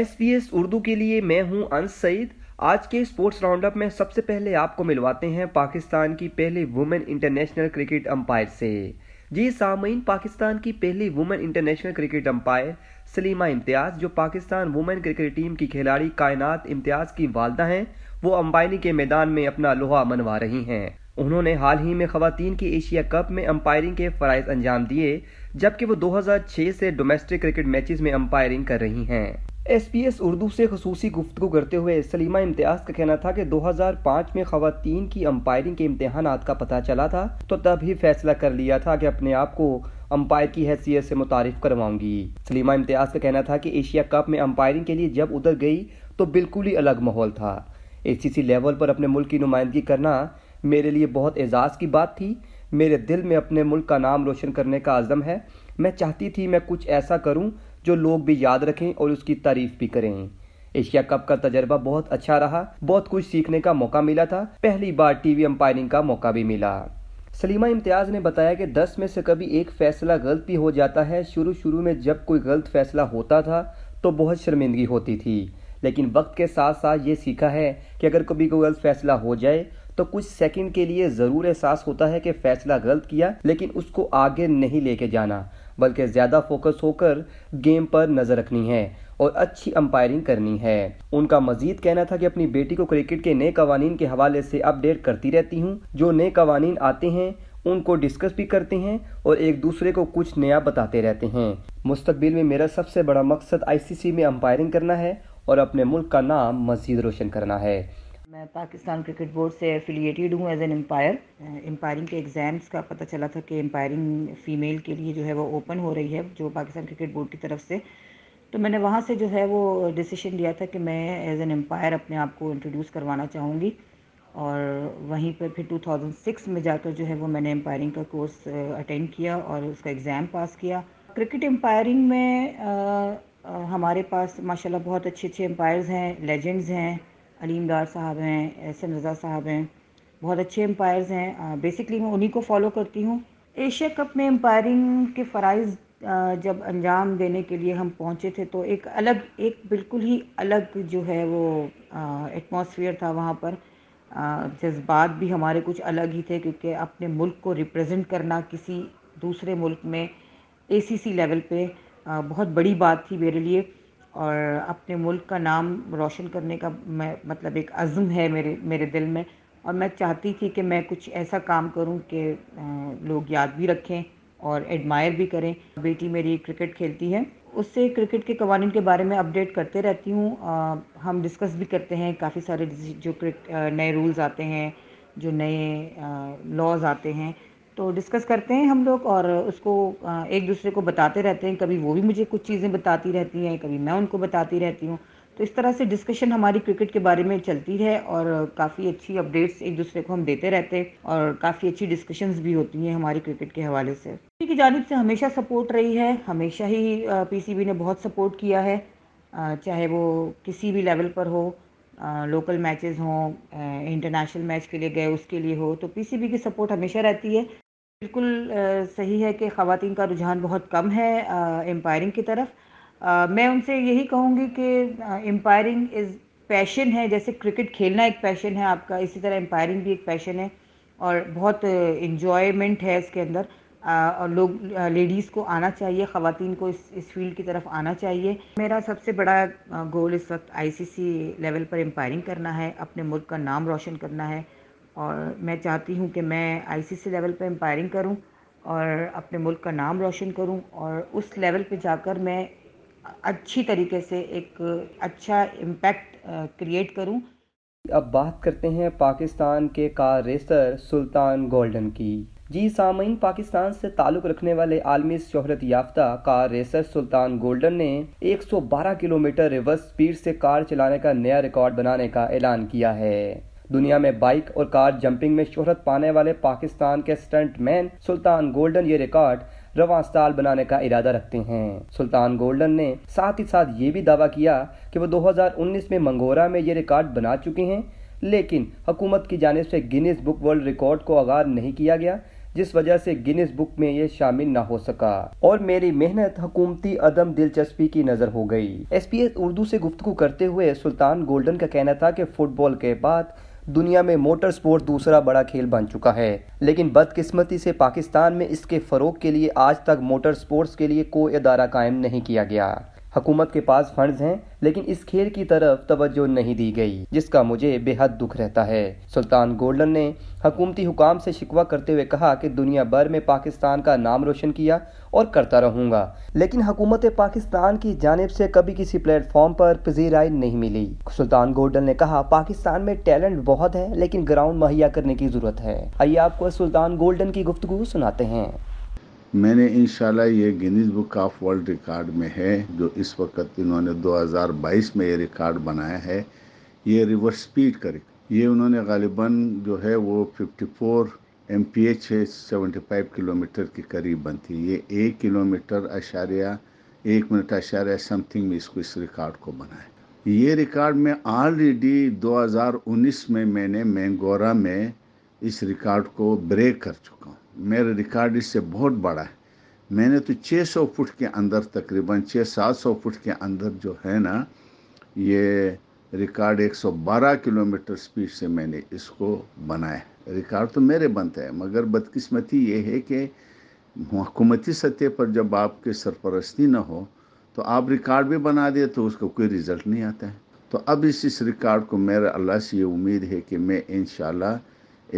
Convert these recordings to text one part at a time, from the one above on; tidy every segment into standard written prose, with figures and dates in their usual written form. S B S Urdu کے لیے میں ہوں انس سعید. آج کے اسپورٹس راؤنڈ اپ میں سب سے پہلے آپ کو ملواتے ہیں پاکستان کی پہلی وومن انٹرنیشنل کرکٹ امپائر سے. جی سامعین, پاکستان کی پہلی woman international cricket umpire Salima Imtiaz جو پاکستان وومن کرکٹ ٹیم کی کھلاڑی کائنات امتیاز کی والدہ ہیں, وہ امپائرنگ کے میدان میں اپنا لوہا منوا رہی ہیں. انہوں نے حال ہی میں خواتین کی ایشیا کپ میں امپائرنگ کے فرائض انجام دیے, جبکہ وہ 2006 سے ڈومیسٹک کرکٹ میچز میں امپائرنگ کر رہی ہیں. ایس پی ایس اردو سے خصوصی گفتگو کرتے ہوئے سلیمہ امتیاز کا کہنا تھا کہ 2005 میں خواتین کی امپائرنگ کے امتحانات کا پتہ چلا تھا تو تب ہی فیصلہ کر لیا تھا کہ اپنے آپ کو امپائر کی حیثیت سے متعارف کرواؤں گی. سلیمہ امتیاز کا کہنا تھا کہ ایشیا کپ میں امپائرنگ کے لیے جب ادھر گئی تو بالکل ہی الگ ماحول تھا. اے سی سی لیول پر اپنے ملک کی نمائندگی کرنا میرے لیے بہت اعزاز کی بات تھی. میرے دل میں اپنے ملک کا نام روشن کرنے کا عزم ہے. میں چاہتی تھی میں کچھ ایسا کروں جو لوگ بھی یاد رکھیں اور اس کی تعریف بھی کریں. ایشیا کپ کا تجربہ بہت اچھا رہا, بہت کچھ سیکھنے کا موقع ملا تھا, پہلی بار ٹی وی امپائرنگ کا موقع بھی ملا. سلیمہ امتیاز نے بتایا کہ 10 میں سے کبھی ایک فیصلہ غلط بھی ہو جاتا ہے. شروع میں جب کوئی غلط فیصلہ ہوتا تھا تو بہت شرمندگی ہوتی تھی, لیکن وقت کے ساتھ یہ سیکھا ہے کہ اگر کبھی کوئی غلط فیصلہ ہو جائے تو کچھ سیکنڈ کے لیے ضرور احساس ہوتا ہے کہ فیصلہ غلط کیا, لیکن اس کو آگے نہیں لے کے جانا بلکہ زیادہ فوکس ہو کر گیم پر نظر رکھنی ہے اور اچھی امپائرنگ کرنی ہے. ان کا مزید کہنا تھا کہ اپنی بیٹی کو کرکٹ کے نئے قوانین کے حوالے سے اپڈیٹ کرتی رہتی ہوں. جو نئے قوانین آتے ہیں ان کو ڈسکس بھی کرتے ہیں اور ایک دوسرے کو کچھ نیا بتاتے رہتے ہیں. مستقبل میں میرا سب سے بڑا مقصد آئی سی سی میں امپائرنگ کرنا ہے اور اپنے ملک کا نام مزید روشن کرنا ہے. میں پاکستان کرکٹ بورڈ سے ایفیلیٹیڈ ہوں ایز این امپائر. امپائرنگ کے ایگزامس کا پتہ چلا تھا کہ امپائرنگ فیمیل کے لیے جو ہے وہ اوپن ہو رہی ہے جو پاکستان کرکٹ بورڈ کی طرف سے, تو میں نے وہاں سے جو ہے وہ ڈیسیشن لیا تھا کہ میں ایز این امپائر اپنے آپ کو انٹروڈیوس کروانا چاہوں گی, اور وہیں پر پھر 2006 میں جا کر جو ہے وہ میں نے امپائرنگ کا کورس اٹینڈ کیا اور اس کا ایگزام پاس کیا. کرکٹ امپائرنگ میں ہمارے پاس ماشاءاللہ بہت اچھے اچھے امپائرز ہیں, لیجنڈز ہیں. علیم دار صاحب ہیں, S.N. رضا صاحب ہیں, بہت اچھے امپائرز ہیں. بیسکلی میں انہی کو فالو کرتی ہوں. ایشیا کپ میں امپائرنگ کے فرائض جب انجام دینے کے لیے ہم پہنچے تھے تو ایک بالکل ہی الگ جو ہے وہ ایٹماسفیئر تھا وہاں پر. جذبات بھی ہمارے کچھ الگ ہی تھے, کیونکہ اپنے ملک کو ریپریزنٹ کرنا کسی دوسرے ملک میں اے سی سی لیول پہ بہت بڑی بات تھی میرے لیے, اور اپنے ملک کا نام روشن کرنے کا مطلب ایک عزم ہے میرے دل میں, اور میں چاہتی تھی کہ میں کچھ ایسا کام کروں کہ لوگ یاد بھی رکھیں اور ایڈمائر بھی کریں. بیٹی میری کرکٹ کھیلتی ہے, اس سے کرکٹ کے قوانین کے بارے میں اپڈیٹ کرتے رہتی ہوں. ہم ڈسکس بھی کرتے ہیں کافی سارے جو نئے رولز آتے ہیں, جو نئے لاز آتے ہیں, تو ڈسکس کرتے ہیں ہم لوگ اور اس کو ایک دوسرے کو بتاتے رہتے ہیں. کبھی وہ بھی مجھے کچھ چیزیں بتاتی رہتی ہیں, کبھی میں ان کو بتاتی رہتی ہوں, تو اس طرح سے ڈسکشن ہماری کرکٹ کے بارے میں چلتی ہے اور کافی اچھی اپڈیٹس ایک دوسرے کو ہم دیتے رہتے ہیں اور کافی اچھی ڈسکشنز بھی ہوتی ہیں ہماری کرکٹ کے حوالے سے. پی کی جانب سے ہمیشہ سپورٹ رہی ہے, ہمیشہ ہی پی سی بی نے بہت سپورٹ کیا ہے, چاہے وہ کسی بھی لیول پر ہو, لوکل میچز ہوں, انٹرنیشنل میچ کے لیے گئے اس کے لیے ہو, تو پی سی بی کی سپورٹ ہمیشہ رہتی ہے. بالکل صحیح ہے کہ خواتین کا رجحان بہت کم ہے امپائرنگ کی طرف. میں ان سے یہی کہوں گی کہ امپائرنگ از پیشن ہے, جیسے کرکٹ کھیلنا ایک پیشن ہے آپ کا, اسی طرح امپائرنگ بھی ایک پیشن ہے اور بہت انجوائمنٹ ہے اس کے اندر. اور لوگ لیڈیز کو آنا چاہیے, خواتین کو اس فیلڈ کی طرف آنا چاہیے. میرا سب سے بڑا گول اس وقت آئی سی سی لیول پر امپائرنگ کرنا ہے, اپنے ملک کا نام روشن کرنا ہے, اور میں چاہتی ہوں کہ میں آئی سی سی لیول پہ امپائرنگ کروں اور اپنے ملک کا نام روشن کروں, اور اس لیول پہ جا کر میں اچھی طریقے سے ایک اچھا امپیکٹ کریٹ کروں. اب بات کرتے ہیں پاکستان کے کار ریسر سلطان گولڈن کی. جی سامعین, پاکستان سے تعلق رکھنے والے عالمی شہرت یافتہ کار ریسر سلطان گولڈن نے 112 کلومیٹر ریورس سپیڈ سے کار چلانے کا نیا ریکارڈ بنانے کا اعلان کیا ہے. دنیا میں بائک اور کار جمپنگ میں شہرت پانے والے پاکستان کے اسٹنٹ مین سلطان گولڈن یہ ریکارڈ رواں سال بنانے کا ارادہ رکھتے ہیں. سلطان گولڈن نے ساتھ یہ بھی دعویٰ کیا کہ وہ 2019 میں منگورا میں یہ ریکارڈ بنا چکے ہیں, لیکن حکومت کی جانب سے گینیز بک ورلڈ ریکارڈ کو آغاز نہیں کیا گیا, جس وجہ سے گینس بک میں یہ شامل نہ ہو سکا اور میری محنت حکومتی عدم دلچسپی کی نظر ہو گئی۔ ایس پی ایس اردو سے گفتگو کرتے ہوئے سلطان گولڈن کا کہنا تھا کہ فٹ بال کے بعد دنیا میں موٹر سپورٹ دوسرا بڑا کھیل بن چکا ہے، لیکن بدقسمتی سے پاکستان میں اس کے فروغ کے لیے آج تک موٹر سپورٹس کے لیے کوئی ادارہ قائم نہیں کیا گیا۔ حکومت کے پاس فنڈز ہیں لیکن اس کھیل کی طرف توجہ نہیں دی گئی، جس کا مجھے بے حد دکھ رہتا ہے۔ سلطان گولڈن نے حکومتی حکام سے شکوہ کرتے ہوئے کہا کہ دنیا بھر میں پاکستان کا نام روشن کیا اور کرتا رہوں گا، لیکن حکومت پاکستان کی جانب سے کبھی کسی پلیٹ فارم پر پذیرائی نہیں ملی۔ سلطان گولڈن نے کہا پاکستان میں ٹیلنٹ بہت ہے لیکن گراؤنڈ مہیا کرنے کی ضرورت ہے۔ آئیے آپ کو سلطان گولڈن کی گفتگو سناتے ہیں۔ میں نے انشاءاللہ یہ Guinness book of world record میں ہے جو اس وقت انہوں نے 2022 میں یہ ریکارڈ بنایا ہے، یہ ریورس سپیڈ کرے، یہ انہوں نے غالباً جو ہے وہ 54 MPH ہے، 75 کلومیٹر کے قریب بنتی ہے۔ یہ 1 منٹ اشاریہ سم تھنگ میں اس کو اس ریکارڈ کو بنا ہے۔ یہ ریکارڈ میں آلریڈی 2019 میں نے مینگورا میں اس ریکارڈ کو بریک کر چکا ہوں۔ میرا ریکارڈ اس سے بہت بڑا ہے، میں نے تو 600 فٹ کے اندر تقریباً 600-700 فٹ کے اندر جو ہے نا یہ ریکارڈ 112 کلومیٹر سپیڈ سے میں نے اس کو بنایا۔ ریکارڈ تو میرے بنتا ہے، مگر بدقسمتی یہ ہے کہ حکومتی سطح پر جب آپ کے سرپرستی نہ ہو تو آپ ریکارڈ بھی بنا دے تو اس کا کوئی رزلٹ نہیں آتا ہے۔ تو اب اس ریکارڈ کو میرا اللہ سے یہ امید ہے کہ میں انشاءاللہ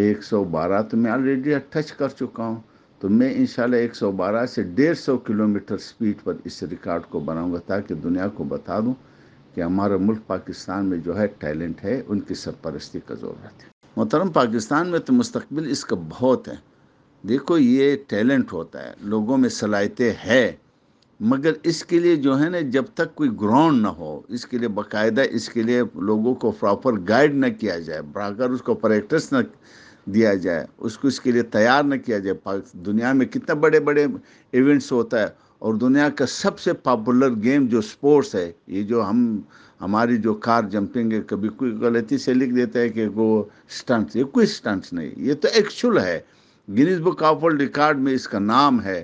112 تو میں آلریڈی ٹچ کر چکا ہوں، تو میں انشاءاللہ 112 سے 150 کلومیٹر سپیڈ پر اس ریکارڈ کو بناؤں گا، تاکہ دنیا کو بتا دوں کہ ہمارا ملک پاکستان میں جو ہے ٹیلنٹ ہے، ان کی سرپرستی کا ضرورت ہے۔ محترم، پاکستان میں تو مستقبل اس کا بہت ہے۔ دیکھو یہ ٹیلنٹ ہوتا ہے، لوگوں میں صلاحیتیں ہے، مگر اس کے لیے جو ہے نا جب تک کوئی گراؤنڈ نہ ہو، اس کے لیے باقاعدہ اس کے لیے لوگوں کو پراپر گائیڈ نہ کیا جائے، برابر اس کو پریکٹس نہ دیا جائے، اس کو اس کے لیے تیار نہ کیا جائے۔ دنیا میں کتنا بڑے بڑے ایونٹس ہوتا ہے، اور دنیا کا سب سے پاپولر گیم جو سپورٹس ہے، یہ جو ہماری جو کار جمپنگ ہے، کبھی کوئی غلطی سے لکھ دیتا ہے کہ وہ سٹنٹس، یہ کوئی سٹنٹس نہیں، یہ تو ایکچول ہے۔ Guinness book of world record میں اس کا نام ہے،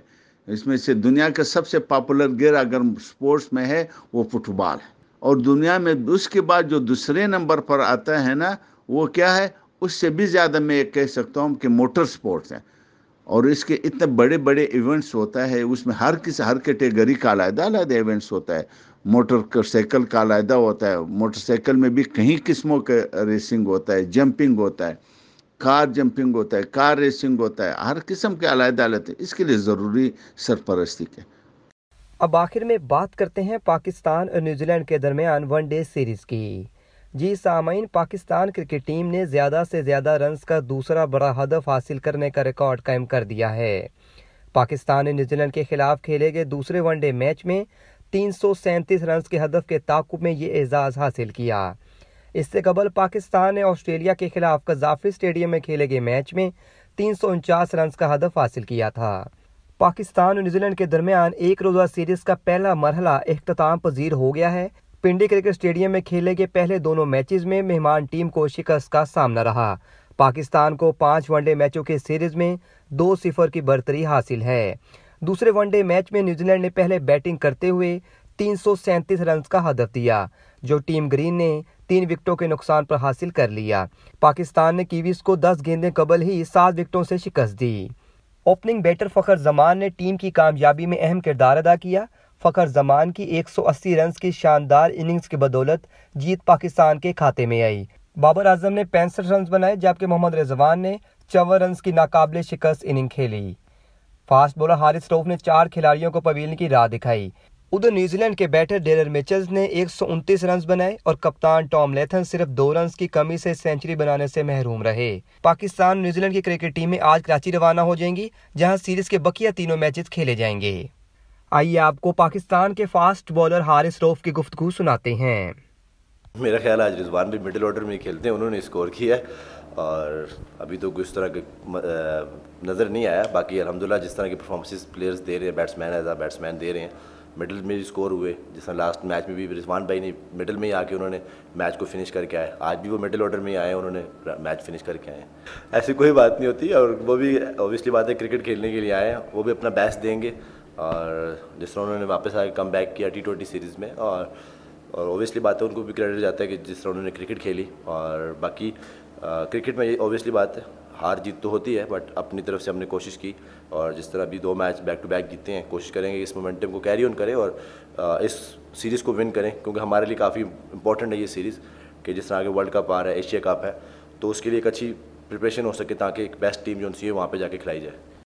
اس میں سے دنیا کا سب سے پاپولر گیئر اگر سپورٹس میں ہے وہ فٹ بال ہے، اور دنیا میں اس کے بعد جو دوسرے نمبر پر آتا ہے نا وہ کیا ہے، اس سے بھی زیادہ میں کہہ سکتا ہوں کہ موٹر سپورٹس ہیں، اور اس کے اتنے بڑے بڑے ایونٹس ہوتا ہے، اس میں ہر کیٹیگری کا علیحدہ علیحدہ ایونٹس ہوتا ہے، موٹر سائیکل کا علیحدہ ہوتا ہے، موٹر سائیکل میں بھی کئی قسموں کا ریسنگ ہوتا ہے، جمپنگ ہوتا ہے، کار جمپنگ ہوتا ہے، کار ریسنگ ہوتا ہے، ہر قسم کے علیحدہ علیحدہ، اس کے لیے ضروری سرپرستی کے۔ اب آخر میں بات کرتے ہیں پاکستان اور نیوزی لینڈ کے درمیان ون ڈے سیریز کی۔ جی سامعین، پاکستان کرکٹ ٹیم نے زیادہ سے زیادہ رنز کا دوسرا بڑا ہدف حاصل کرنے کا ریکارڈ قائم کر دیا ہے۔ پاکستان نے نیوزی لینڈ کے خلاف کھیلے گئے دوسرے ون ڈے میچ میں 337 رنز کے ہدف کے تعاقب میں یہ اعزاز حاصل کیا۔ اس سے قبل پاکستان نے آسٹریلیا کے خلاف قذافی اسٹیڈیم میں کھیلے گئے میچ میں 349 رنز کا ہدف حاصل کیا تھا۔ پاکستان اور نیوزی لینڈ کے درمیان ایک روزہ سیریز کا پہلا مرحلہ اختتام پذیر ہو گیا ہے۔ پنڈی کرکٹ اسٹیڈیم میں کھیلے گئے پہلے دونوں میچز میں مہمان ٹیم کو شکست کا سامنا رہا۔ پاکستان کو 5 ون ڈے میچوں کے سیریز میں 2-0 کی برتری حاصل ہے۔ دوسرے ون ڈے میچ میں نیوزی لینڈ نے پہلے بیٹنگ کرتے ہوئے 337 رنز کا ہدف دیا، جو ٹیم گرین نے 3 وکٹوں کے نقصان پر حاصل کر لیا۔ پاکستان نے کیویز کو 10 گیندیں قبل ہی 7 وکٹوں سے شکست دی۔ اوپننگ بیٹر فخر زمان نے ٹیم کی کامیابی میں اہم کردار ادا کیا۔ فخر زمان کی 180 رنز کی شاندار اننگز کی بدولت جیت پاکستان کے کھاتے میں آئی۔ بابر اعظم نے 65 رنز بنائے، جبکہ محمد رضوان نے 54 رنز کی ناقابل شکست اننگ کھیلی۔ فاسٹ بولر حارث روف نے 4 کھلاڑیوں کو پویلین کی راہ دکھائی۔ ادھر نیوزی لینڈ کے بیٹر ڈیرل مچلز نے 129 رنز بنائے اور کپتان ٹام لیتھن صرف 2 رنز کی کمی سے سینچری بنانے سے محروم رہے۔ پاکستان اور نیوزی لینڈ کی کرکٹ ٹیمیں آج کراچی روانہ ہو جائیں گی، جہاں سیریز کے بقیہ 3 میچز کھیلے جائیں گے۔ آئیے آپ کو پاکستان کے فاسٹ بولر حارث روف کی گفتگو سناتے ہیں۔ میرا خیال آج رضوان بھی مڈل آرڈر میں کھیلتے ہیں، انہوں نے اسکور کیا اور ابھی تو کچھ طرح نظر نہیں آیا، باقی الحمدللہ جس طرح کے پرفارمنسز پلیئرز دے رہے ہیں، بیٹسمین ایز آ بیٹسمین دے رہے ہیں، میڈل میں اسکور ہوئے، جس طرح لاسٹ میچ میں بھی رضوان بھائی نے میڈل میں ہی آ کے انہوں نے میچ کو فنش کر کے آئے، آج بھی وہ میڈل آرڈر میں ہی آئے، انہوں نے میچ فنش کر کے آئے ہیں. ایسی کوئی بات نہیں ہوتی، اور وہ بھی اوبیسلی بات ہے کرکٹ کھیلنے کے لیے آئے ہیں، وہ بھی اپنا بیسٹ دیں گے. اور جس طرح انہوں نے واپس آ کے کم بیک کیا T20 سیریز میں، اور اوبیسلی بات ہے ان کو بھی کریڈٹ جاتا ہے کہ جس طرح انہوں نے کرکٹ کھیلی. اور باقی کرکٹ میں یہ اوبیسلی بات ہے ہار جیت تو ہوتی ہے، بٹ اپنی طرف سے ہم نے کوشش کی، اور جس طرح ابھی 2 میچ بیک ٹو بیک جیتے ہیں، کوشش کریں گے اس مومنٹم کو کیری آن کریں اور اس سیریز کو ون کریں، کیونکہ ہمارے لیے کافی امپورٹنٹ ہے یہ سیریز، کہ جس طرح آگے ورلڈ کپ آ رہا ہے، ایشیا کپ ہے، تو اس کے لیے ایک اچھی پریپریشن ہو سکے تاکہ ایک بیسٹ ٹیم جو ان سی ہے وہاں پہ جا کے کھلائی جائے.